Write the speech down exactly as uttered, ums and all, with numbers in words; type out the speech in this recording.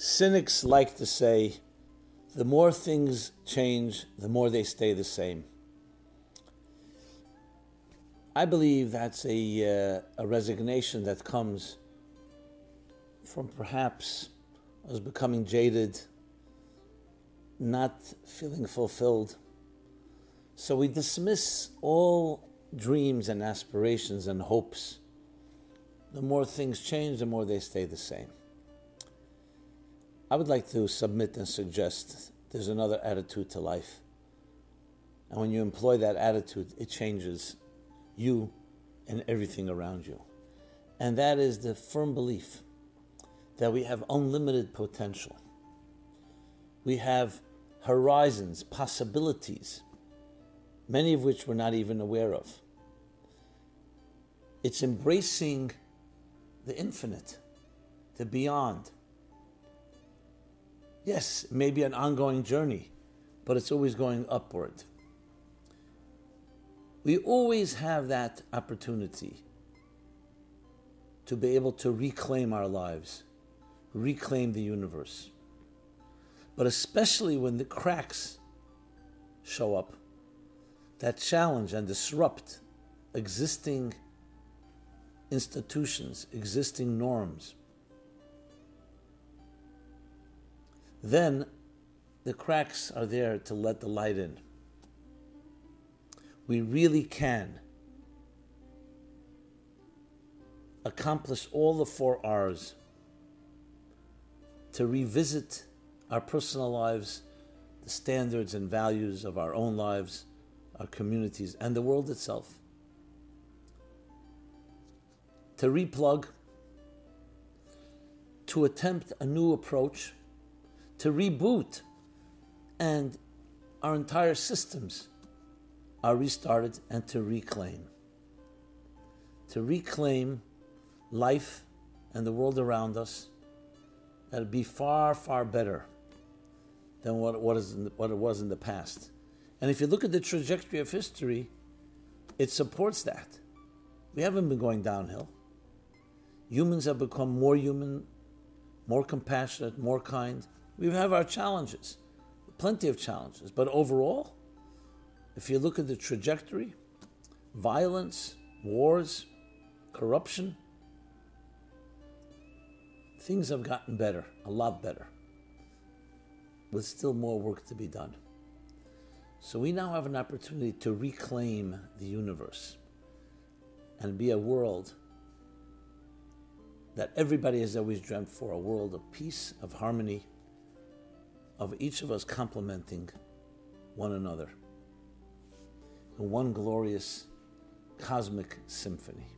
Cynics like to say, the more things change, the more they stay the same. I believe that's a, uh, a resignation that comes from perhaps us becoming jaded, not feeling fulfilled. So we dismiss all dreams and aspirations and hopes. The more things change, the more they stay the same. I would like to submit and suggest there's another attitude to life. And when you employ that attitude, it changes you and everything around you. And that is the firm belief that we have unlimited potential. We have horizons, possibilities, many of which we're not even aware of. It's embracing the infinite, the beyond. Yes, maybe an ongoing journey, but it's always going upward. We always have that opportunity to be able to reclaim our lives, reclaim the universe. But especially when the cracks show up, that challenge and disrupt existing institutions, existing norms, then the cracks are there to let the light in. We really can accomplish all the four R's to revisit our personal lives, the standards and values of our own lives, our communities, and the world itself. To replug, to attempt a new approach, to reboot, and our entire systems are restarted, and to reclaim. To reclaim life and the world around us, that'll be far, far better than what it was in the, what it was in the past. And if you look at the trajectory of history, it supports that. We haven't been going downhill. Humans have become more human, more compassionate, more kind. We have our challenges, plenty of challenges. But overall, if you look at the trajectory, violence, wars, corruption, things have gotten better, a lot better, with still more work to be done. So we now have an opportunity to reclaim the universe and be a world that everybody has always dreamt for, a world of peace, of harmony, of each of us complementing one another in one glorious cosmic symphony.